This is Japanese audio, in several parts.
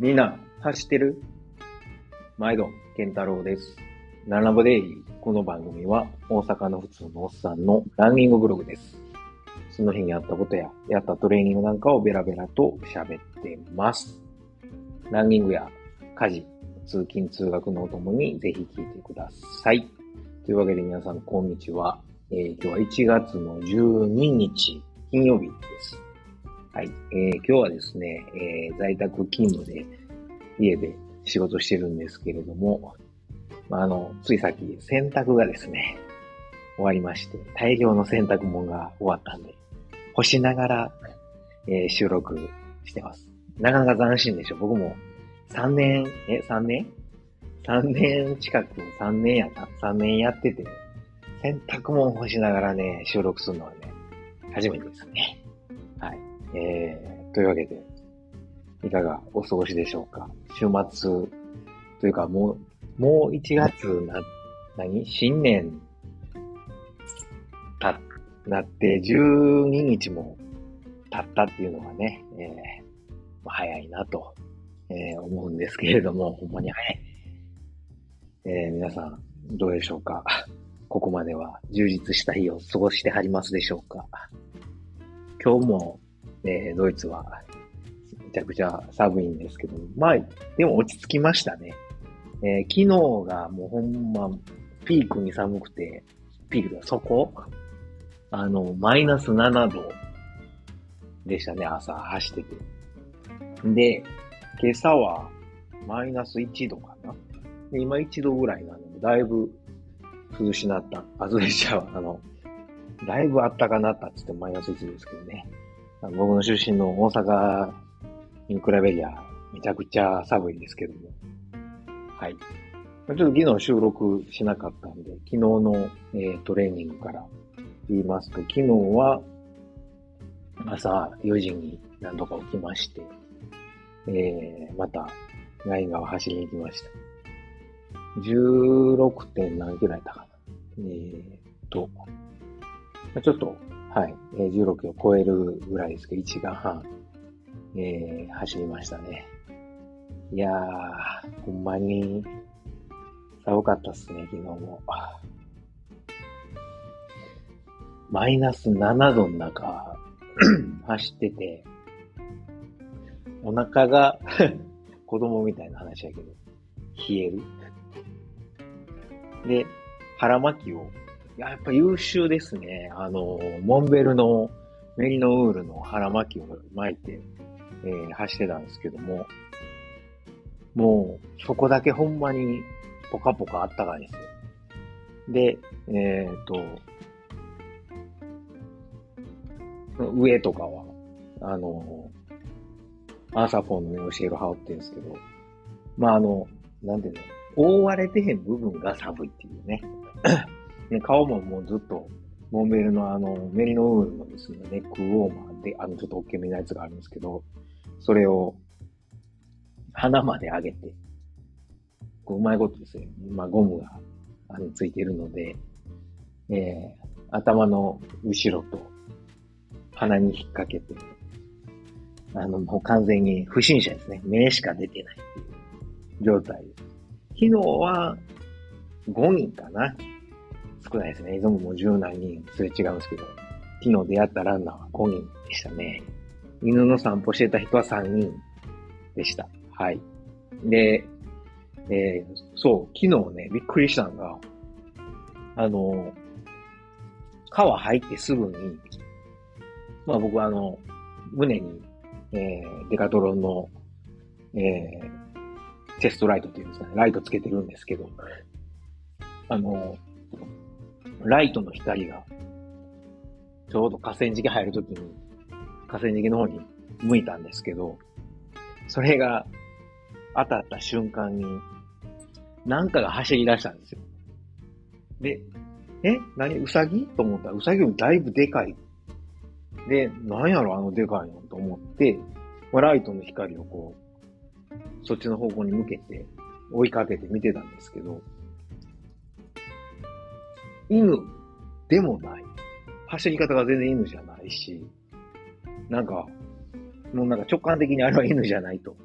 みんな走ってる？毎度健太郎です。ランラブデイリー。この番組は大阪の普通のおっさんのランニングブログです。その日にあったことややったトレーニングなんかをベラベラと喋ってます。ランニングや家事、通勤通学のお供にぜひ聞いてください。というわけで皆さんこんにちは。今日は1月の12日金曜日です。はい。今日はですね、在宅勤務で家で仕事してるんですけれども、ついさっき洗濯がですね、終わりまして、大量の洗濯物が終わったんで、干しながら、収録してます。なかなか斬新でしょ。僕も3年やってて、洗濯物干しながらね、収録するのはね、初めてですね。はい。というわけで、いかがお過ごしでしょうか。週末、というかもう1月新年、なって12日も経ったっていうのがね、早いなと、思うんですけれども、ほんまに早い。皆さん、どうでしょうか。ここまでは充実した日を過ごしてはりますでしょうか。今日も、ドイツはめちゃくちゃ寒いんですけど、でも落ち着きましたね。昨日がもうほんまピークに寒くて、マイナス7度でしたね、朝走ってて。で、今朝はマイナス1度かな。で、今1度ぐらいなので、だいぶ涼しなった。だいぶ暖かなったって言ってもマイナス1度ですけどね。僕の出身の大阪に比べりゃめちゃくちゃ寒いんですけども。はい。ちょっと昨日収録しなかったんで、昨日の、トレーニングから言いますと、昨日は朝4時に何度か起きまして、またライン川走りに行きました。16. 何キロやったかな。ちょっと、はい、16キロ超えるぐらいですけど、1時間半、走りましたね。いやー、ほんまに、寒かったっすね、昨日も。マイナス7度の中、走ってて、お腹が、子供みたいな話やけど、冷える。で、腹巻きを、やっぱ優秀ですね。モンベルのメリノウールの腹巻きを巻いて、走ってたんですけども、もうそこだけほんまにポカポカあったかいですよ。で、上とかは、アーサーフォンのネオシール羽織ってるんですけど、なんていうの、覆われてへん部分が寒いっていうね。顔ももうずっと、モンベルのメリノウールのですね、ネックウォーマーで、ちょっと大きめなやつがあるんですけど、それを、鼻まで上げて、うまいことですね。ゴムが、ついているので、頭の後ろと、鼻に引っ掛けて、もう完全に不審者ですね。目しか出てないっていう状態です。昨日は、5人かな。少ないですね。いつももう10何人すれ違うんですけど、昨日出会ったランナーは5人でしたね。犬の散歩してた人は3人でした。はい。で、そう、昨日ね、びっくりしたのが、川入ってすぐに、僕は胸に、デカトロンの、チェストライトっていうんですかね、ライトつけてるんですけど、ライトの光が、ちょうど河川敷入るときに、河川敷の方に向いたんですけど、それが当たった瞬間に、なんかが走り出したんですよ。で、ウサギと思ったら、ウサギよりだいぶでかい。で、なんやろでかいのと思って、ライトの光をこう、そっちの方向に向けて、追いかけて見てたんですけど、犬でもない。走り方が全然犬じゃないし、なんか直感的にあれは犬じゃないと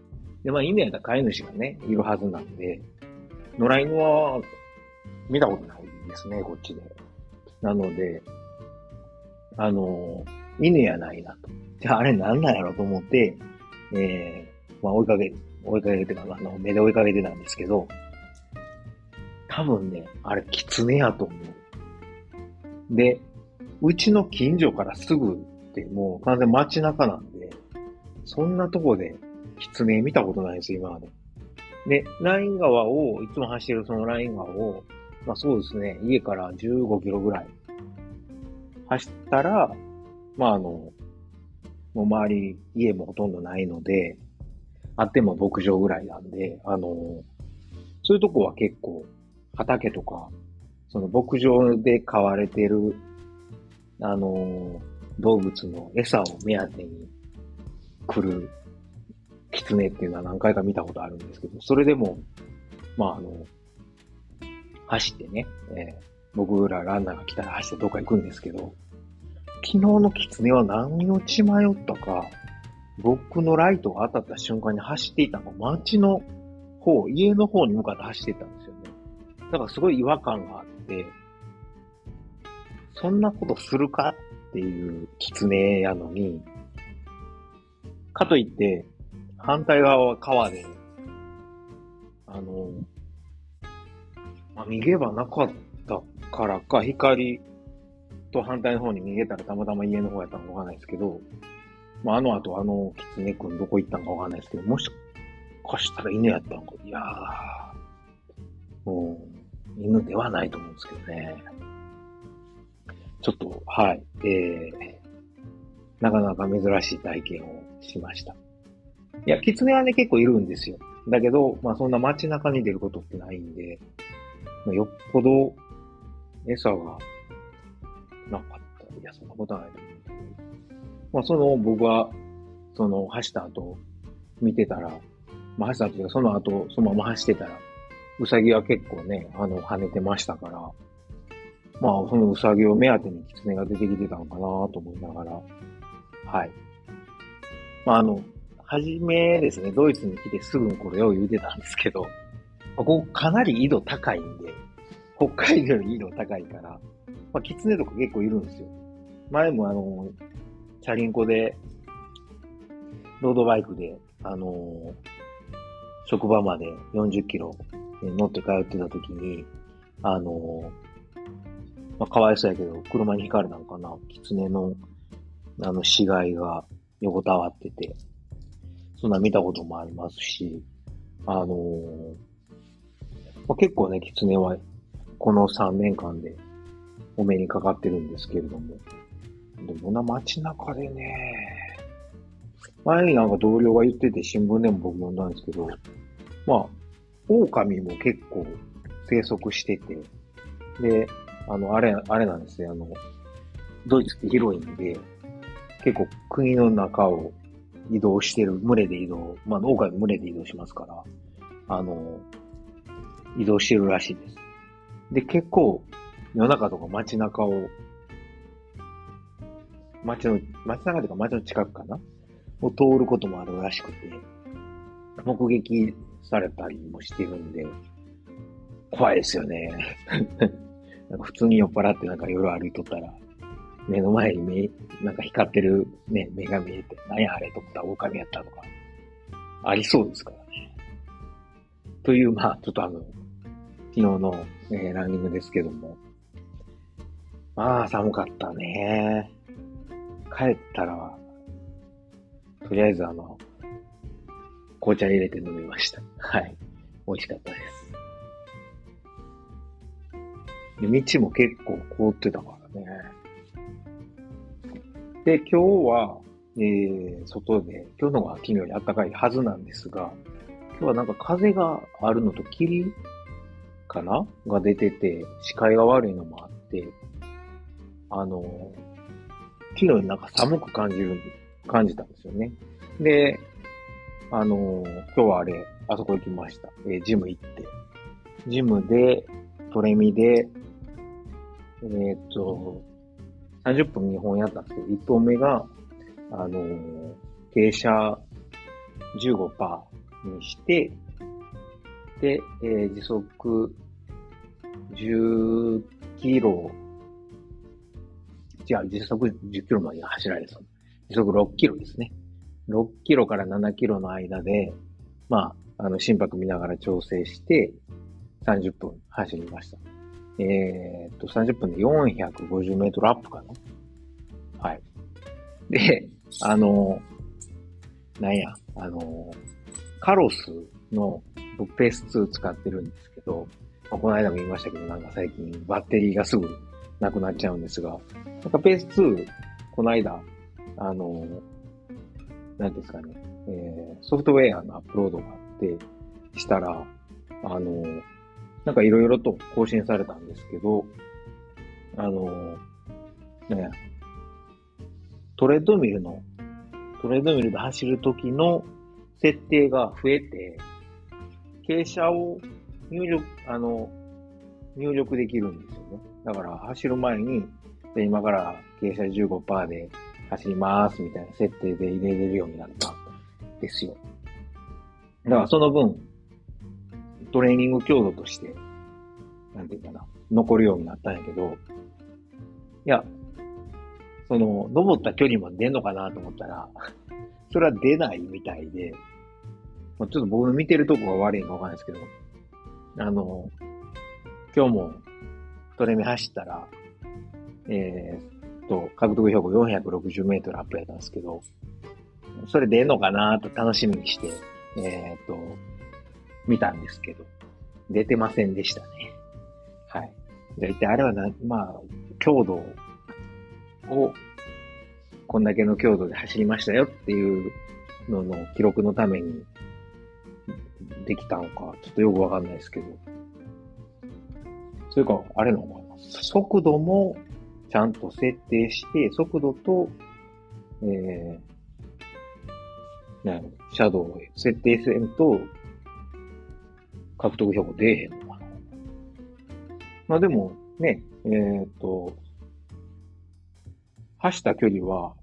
で、まあ犬やったら飼い主がね、いるはずなんで、野良犬は見たことないですね、こっちで。なので、犬やないなと。じゃああれなんなんやろと思って、まあ追いかけてかな、目で追いかけてたんですけど、多分ね、あれキツネやと思う。で、うちの近所からすぐってもう完全街中なんで、そんなとこでキツネ見たことないです、今まで。で、ライン川を、いつも走るそのライン川を、まあそうですね、家から15キロぐらい走ったら、まあもう周り家もほとんどないので、あっても牧場ぐらいなんで、そういうとこは結構畑とか、その牧場で飼われてる、動物の餌を目当てに来るキツネっていうのは何回か見たことあるんですけど、それでも、まあ走ってね、僕らランナーが来たら走ってどっか行くんですけど、昨日のキツネは何を血迷ったか、僕のライトが当たった瞬間に走っていたのが街の方、家の方に向かって走っていったんですよね。だからすごい違和感があって、そんなことするかっていうキツネやのに、かといって反対側は川で、まあ、逃げ場なかったからか、光と反対の方に逃げたらたまたま家の方やったのかわかんないですけど、まあ、あの後キツネくんどこ行ったんかわかんないですけど、もしかしたら犬やったんか、いやー、もう、犬ではないと思うんですけどね。ちょっと、はい、なかなか珍しい体験をしました。いや、キツネはね、結構いるんですよ。だけど、まあ、そんな街中に出ることってないんで、まあ、よっぽど餌がなかった。いや、そんなことはないと思う。まあ、僕は、走った後、見てたら、まあ、走った後、その後、そのまま走ってたら、ウサギは結構ね、跳ねてましたから、まあ、そのウサギを目当てにキツネが出てきてたのかなと思いながら、はい。まあ、はじめですね、ドイツに来てすぐの頃よう言うてたんですけど、ここかなり緯度高いんで、北海道より緯度高いから、まあ、キツネとか結構いるんですよ。前もチャリンコで、ロードバイクで、職場まで40キロ乗って通ってた時に、まあ、かわいそうやけど、車にひかれたのかな、キツネの、死骸が横たわってて、そんな見たこともありますし、まあ、結構ね、キツネは、この3年間で、お目にかかってるんですけれども、でもな、街中でね、前になんか同僚が言ってて新聞でも僕読んだんですけど、まあ、狼も結構生息してて、で、あれなんですね、ドイツって広いんで、結構国の中を移動してる、群れで移動、まあ、狼群れで移動しますから、移動してるらしいです。で、結構、夜中とか街中とか街の近くかなを通ることもあるらしくて、目撃されたりもしてるんで、怖いですよね。なんか普通に酔っ払ってなんか夜歩いとったら、目の前になんか光ってるね、目が見えて、何やあれとか、狼やったとか、ありそうですからね。という、まあ、ちょっと昨日の、ランニングですけども、まあ、寒かったね。帰ったら、とりあえず紅茶入れて飲みました。はい。美味しかったです。で、道も結構凍ってたからね。で、今日は、外で、今日の方が昨日より暖かいはずなんですが、今日はなんか風があるのと霧かなが出てて、視界が悪いのもあって、昨日よりなんか寒く感じたんですよね。で、今日はあそこ行きました。ジム行って。ジムで、トレミで、30分2本やったんですけど、1本目が、傾斜 15%、して、で、時速10キロ、時速10キロまで走られそう。時速6キロですね。6キロから7キロの間で、心拍見ながら調整して、30分走りました。30分で450メートルアップかな。はい。で、カロスの僕ペース2使ってるんですけど、この間も言いましたけど、最近バッテリーがすぐなくなっちゃうんですが、ペース2、この間、何ですかね、ソフトウェアのアップロードがあって、したら、いろいろと更新されたんですけど、トレッドミルで走るときの設定が増えて、傾斜を入力できるんですよね。だから走る前に、今から傾斜 15% で走りますみたいな設定で入れれるようになったんですよ。だからその分、トレーニング強度として、残るようになったんやけど、登った距離まで出んのかなと思ったら、それは出ないみたいで、ちょっと僕の見てるとこが悪いのかわかんないですけど、今日もトレミ走ったら、獲得標高460メートルアップやったんですけど、それ出んのかなと楽しみにして、見たんですけど、出てませんでしたね。はい。じゃあ一体あれは強度をこんだけの強度で走りましたよっていうのの記録のためにできたのか、ちょっとよくわかんないですけど。それか、あれなのかな。速度もちゃんと設定して、速度と、シャドウを設定せんと、獲得標高出えへんのかな。でもね、走った距離は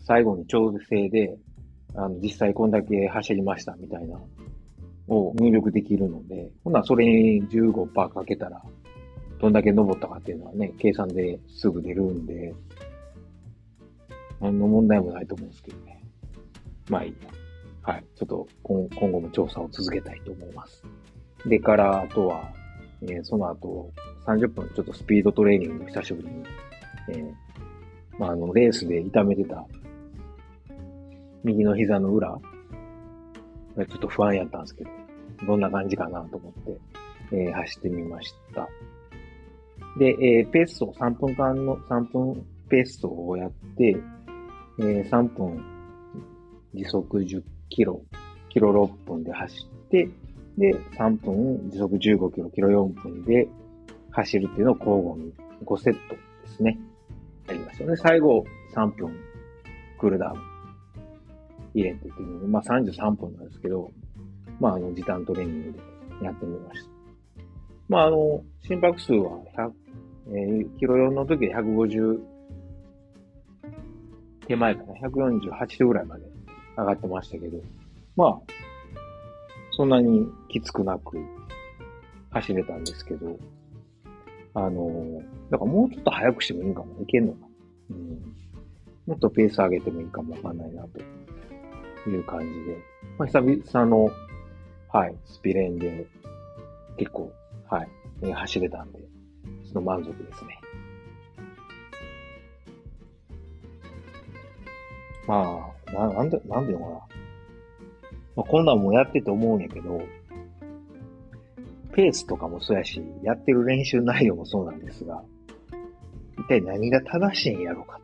最後に調整で、実際こんだけ走りましたみたいなを入力できるので、それに 15% かけたら、どんだけ登ったかっていうのはね、計算ですぐ出るんで、何の問題もないと思うんですけどね。いいや。はい。ちょっと今後も調査を続けたいと思います。でから、あとは、その後、30分ちょっとスピードトレーニングを久しぶりに、レースで痛めてた右の膝の裏がちょっと不安やったんですけど、どんな感じかなと思って、走ってみました。で、ペース走、3分ペース走をやって、3分時速10キロ6分で走って、で、3分時速15キロ、キロ4分で走るっていうのを交互に5セットですね。ありますよね。最後、3分、クールダウン、入れてっていうので、33分なんですけど、時短トレーニングでやってみました。心拍数はキロ4の時で150手前かな、148度ぐらいまで上がってましたけど、そんなにきつくなく走れたんですけど、だからもうちょっと早くしてもいいかも。いけんのかな、もっとペース上げてもいいかもわかんないな、という感じで。久々の、スピレンで、結構、走れたんで、その満足ですね。なんていうのかな。こんなんもやってて思うんやけど、ペースとかもそうやし、やってる練習内容もそうなんですが、一体何が正しいんやろうか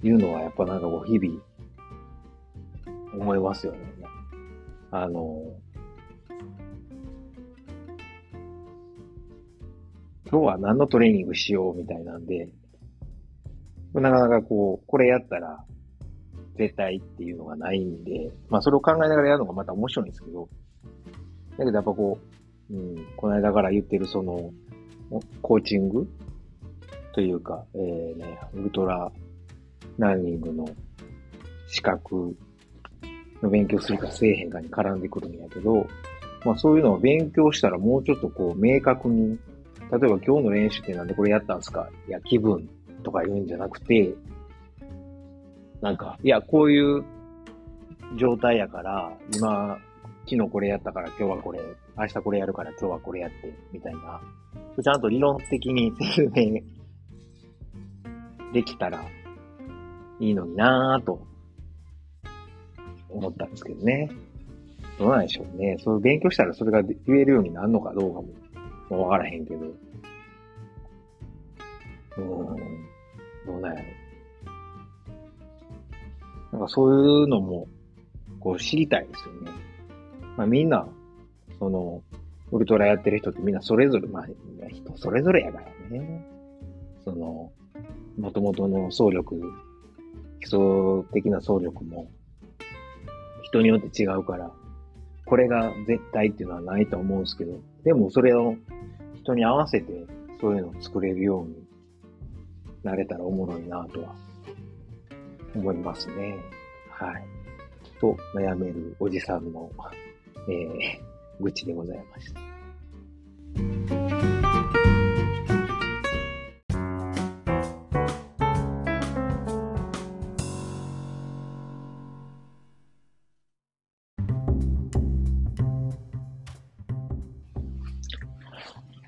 というのはやっぱ日々思いますよね。今日は何のトレーニングしようみたいなんで、なかなかこれやったら絶対っていうのがないんで、それを考えながらやるのがまた面白いんですけど、だけどやっぱこの間から言ってるコーチングというか、ウルトラランニングの資格の勉強するかせえへんかに絡んでくるんやけど、まあそういうのを勉強したらもうちょっとこう明確に、例えば今日の練習ってなんでこれやったんですか？いや、気分とか言うんじゃなくて、なんか、いや、こういう状態やから、今、昨日これやったから今日はこれ、明日これやるから今日はこれやって、みたいな。ちゃんと理論的に説明できたらいいのになぁと思ったんですけどね。どうなんでしょうね。そう勉強したらそれが言えるようになるのかどうかもわからへんけど。どうなんやろ。なんかそういうのもこう知りたいですよね。まあみんな、その、ウルトラやってる人ってみんなそれぞれ、まあ人それぞれやからね。その、元々の走力、基礎的な走力も人によって違うから、これが絶対っていうのはないと思うんですけど、でもそれを人に合わせてそういうのを作れるようになれたらおもろいなとは思いますね。はい。と悩めるおじさんの、愚痴でございました。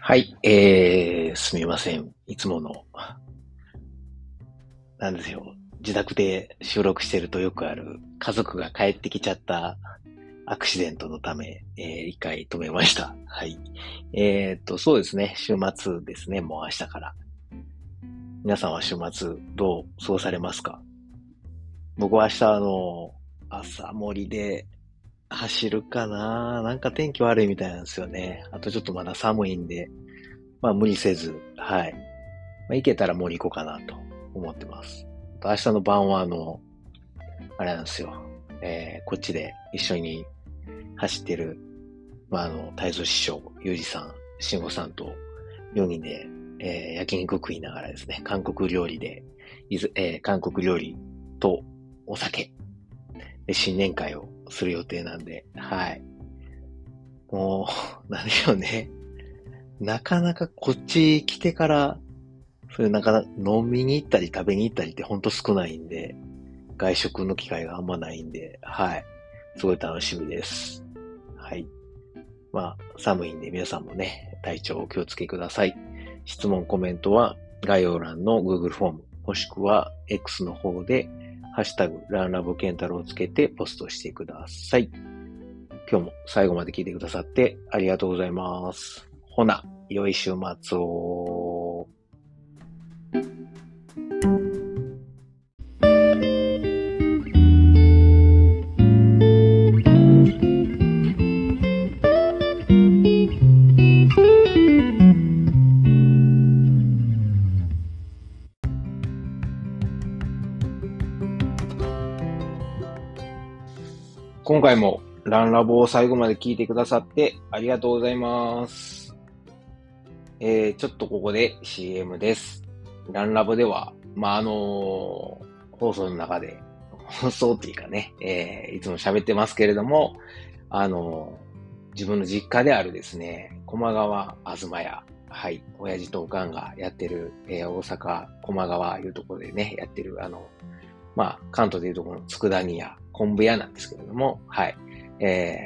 はい、すみません。いつもの、なんですよ。自宅で収録してるとよくある家族が帰ってきちゃったアクシデントのため、一回止めました。はい。そうですね。週末ですね。もう明日から。皆さんは週末どう過ごされますか？僕は明日朝森で走るかな。なんか天気悪いみたいなんですよね。あとちょっとまだ寒いんで、まあ無理せず、はい。まあ、行けたら森行こうかなと思ってます。明日の晩はあれなんですよ。こっちで一緒に走ってる、まあ、太蔵師匠、ゆうじさん、しんごさんと4人で、焼肉食いながらですね、韓国料理とお酒で新年会をする予定なんで、はい。もう、なんでしょうね。なかなかこっち来てから、そういうなんか飲みに行ったり食べに行ったりってほんと少ないんで、外食の機会があんまないんで、はい。すごい楽しみです。はい。まあ、寒いんで皆さんもね、体調をお気をつけください。質問、コメントは概要欄の Google フォーム、もしくは X の方で、ハッシュタグ、ランラボケンタロウをつけてポストしてください。今日も最後まで聞いてくださってありがとうございます。ほな、良い週末を。今回もランラボを最後まで聞いてくださってありがとうございます。ちょっとここで CM です。ランラボでは、まあ、放送の中で、放送っていうかね、いつも喋ってますけれども、自分の実家であるですね、駒川あずまや、はい、親父とおかんがやってる、大阪駒川いうところでね、やってるまあ、関東でいうところの佃煮屋、昆布屋なんですけれども、はい。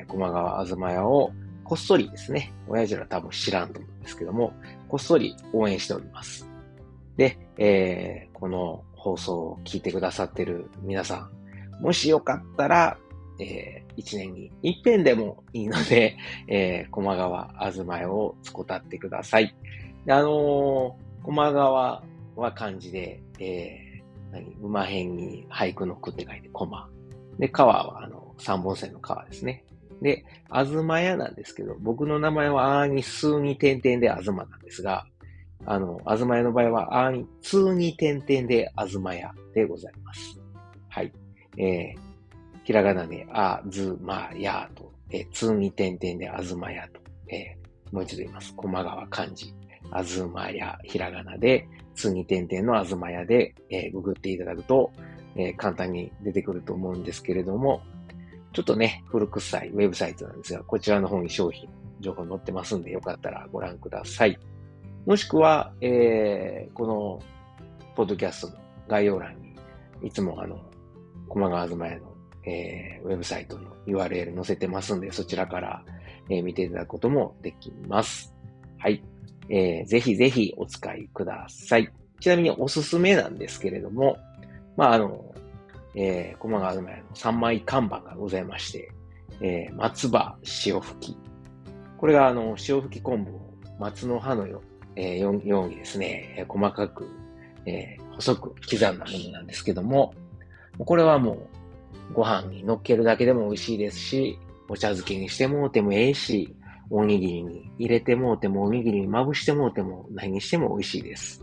駒川あずま屋を、こっそりですね、親父ら多分知らんと思うんですけども、こっそり応援しております。で、この放送を聞いてくださってる皆さん、もしよかったら、1年に一遍でもいいので、駒川あずま屋を使ってください。で、駒川は漢字で、馬辺に俳句の句って書いて駒。で、川は三本線の川ですね。で、あずまやなんですけど、僕の名前はあにすに点々であずまなんですが、あずまやの場合はあにつに点々であずまやでございます。はい。ひらがなであずまやと、つに点々であずまやと、もう一度言います。駒川漢字。あずまや、ひらがなで、つに点々のあずまやで、ググっていただくと、簡単に出てくると思うんですけれども、ちょっとね、古臭いウェブサイトなんですが、こちらの方に商品、情報載ってますんで、よかったらご覧ください。もしくは、この、ポッドキャストの概要欄に、いつも駒川妻屋の、ウェブサイトの URL 載せてますんで、そちらから、見ていただくこともできます。はい。ぜひぜひお使いください。ちなみにおすすめなんですけれども、まあ、駒川妻屋の3枚看板がございまして、松葉塩吹き。これが塩吹き昆布を松の葉のようにですね、細かく、細く刻んだものなんですけども、これはもうご飯に乗っけるだけでも美味しいですし、お茶漬けにしてもうてもええし、おにぎりに入れてもうても、おにぎりにまぶしてもうても、何にしても美味しいです。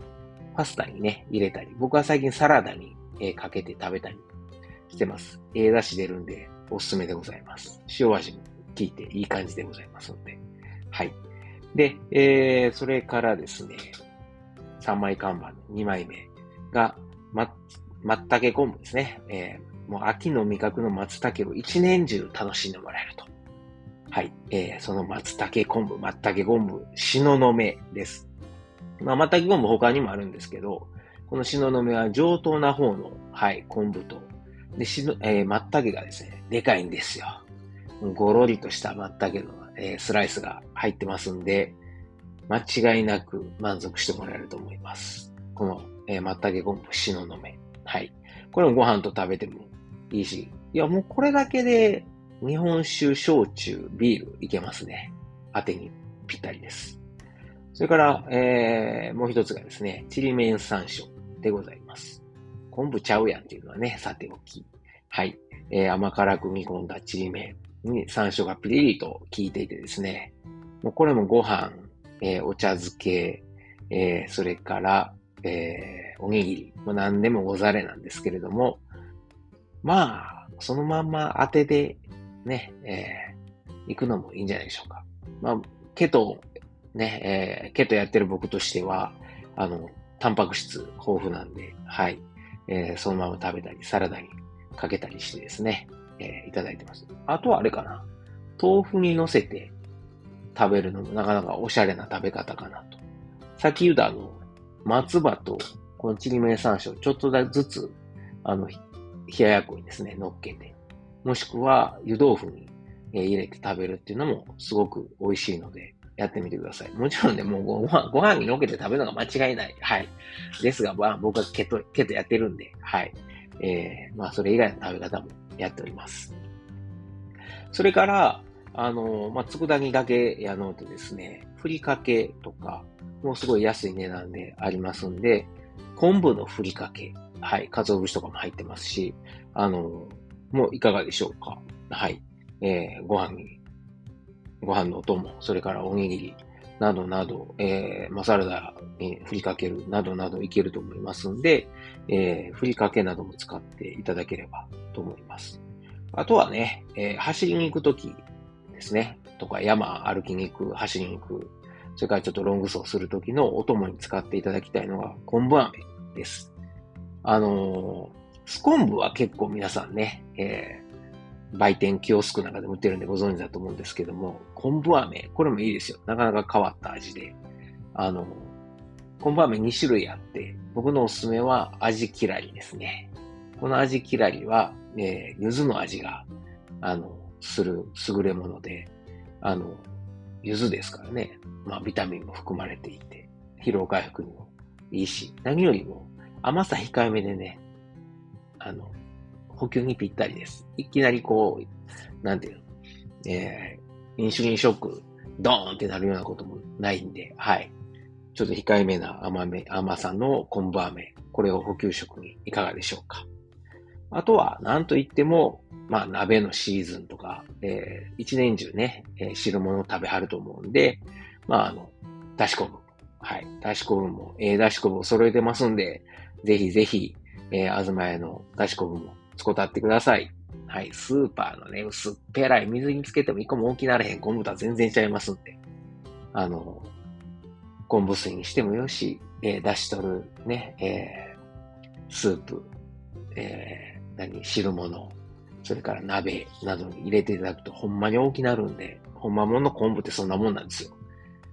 パスタにね、入れたり、僕は最近サラダに、かけて食べたりしてます。ええ出汁出るんで、おすすめでございます。塩味も効いていい感じでございますので。はい。で、それからですね、3枚看板の2枚目が、松茸昆布ですね。もう秋の味覚の松茸を一年中楽しんでもらえると。はい。その松茸昆布、篠の芽です。まあ、松茸昆布他にもあるんですけど、この篠の芽は上等な方の、はい、昆布と、で、松茸がですね、でかいんですよ。ゴロリとした松茸の、スライスが入ってますんで、間違いなく満足してもらえると思います。この、松茸昆布、篠の芽。はい。これもご飯と食べてもいいし、いや、もうこれだけで、日本酒、焼酎、ビールいけますね。当てにぴったりです。それから、もう一つがですね、ちりめん山椒でございます。昆布ちゃうやんっていうのはね、さておき。はい。甘辛く煮込んだちりめんに山椒がピリリと効いていてですね、もうこれもご飯、お茶漬け、それから、おにぎり、もう何でもござれなんですけれども、まあ、そのまんま当てで、ね、行くのもいいんじゃないでしょうか。まあ、ケトやってる僕としては、タンパク質豊富なんで、はい、そのまま食べたり、サラダにかけたりしてですね、いただいてます。あとはあれかな、豆腐に乗せて食べるのもなかなかおしゃれな食べ方かなと。さっき言った松葉とこのちりめん山椒、ちょっとずつ、冷ややっこにですね、乗っけて、もしくは湯豆腐に入れて食べるっていうのもすごく美味しいのでやってみてください。もちろんね、もうご飯にのっけて食べるのが間違いない。はい。ですが、僕はケトやってるんで、はい。まあ、それ以外の食べ方もやっております。それから、まあ、佃煮だけやのうとですね、ふりかけとか、もうすごい安い値段でありますんで、昆布のふりかけ、はい、鰹節とかも入ってますし、もういかがでしょうか。はい。ご飯のお供、それからおにぎり、などなど、サラダに振りかける、などなどいけると思いますんで、振りかけなども使っていただければと思います。あとはね、走りに行くときですね、とか山歩きに行く、走りに行く、それからちょっとロング走するときのお供に使っていただきたいのが昆布飴です。スコンブは結構皆さんね、売店キオスクなんかで売ってるんでご存知だと思うんですけども、昆布飴、これもいいですよ。なかなか変わった味で。昆布飴2種類あって、僕のおすすめは味きらりですね。この味きらりは、柚子の味が、する優れもので、柚子ですからね、まあビタミンも含まれていて、疲労回復にもいいし、何よりも甘さ控えめでね、補給にぴったりです。いきなりこう、なんていうの、インシュリンショック、ドーンってなるようなこともないんで、はい。ちょっと控えめな甘さの昆布飴、これを補給食にいかがでしょうか。あとは、なんといっても、まあ、鍋のシーズンとか、一年中ね、汁物を食べはると思うんで、まあ、だし昆布。はい。だし昆布も、だし昆布を揃えてますんで、ぜひぜひ、あずまやのだし昆布も使ってください。はい。スーパーのね、薄っぺらい水につけても一個も大きならへん昆布とは全然ちゃいますんで。昆布水にしてもよし、だし取るね、スープ、汁物、それから鍋などに入れていただくとほんまに大きなるんで、ほんまもんの昆布ってそんなもんなんですよ。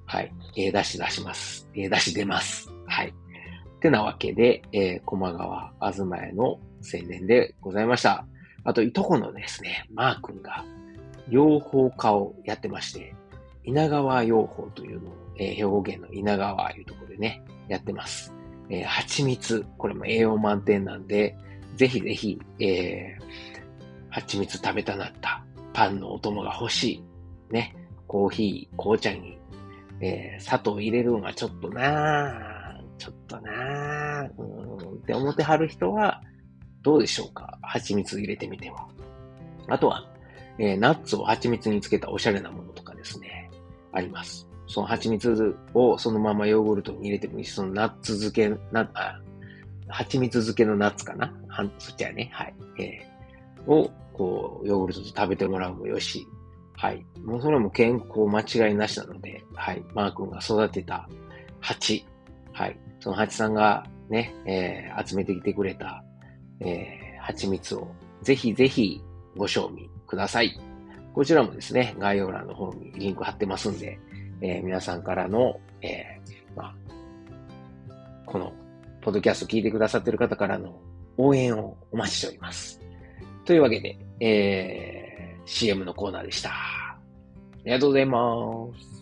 はい。出汁出します。出汁出ます。はい。ってなわけで、駒川あずまやの青年でございました。あと、いとこのですね、マー君が養蜂家をやってまして、稲川養蜂というのを、兵庫県の稲川いうところでね、やってます。蜂蜜、これも栄養満点なんで、ぜひぜひ、蜂蜜食べたなった、パンのお供が欲しい、ね、コーヒー、紅茶に、砂糖入れるのがちょっとなぁ、って思ってはる人は、どうでしょうか？蜂蜜入れてみては。あとは、ナッツを蜂蜜につけたおしゃれなものとかですね、あります。その蜂蜜をそのままヨーグルトに入れてもいいし、そのナッツ漬け、蜂蜜漬けのナッツかな？そっちはね、はい。を、こう、ヨーグルトで食べてもらうもよし、はい。もうそれも健康間違いなしなので、はい。マー君が育てた蜂、はい。その蜂さんがね、集めてきてくれた、蜂蜜をぜひぜひご賞味ください。こちらもですね、概要欄の方にリンク貼ってますんで、皆さんからの、このポッドキャスト聞いてくださっている方からの応援をお待ちしております。というわけで、CM のコーナーでした。ありがとうございます。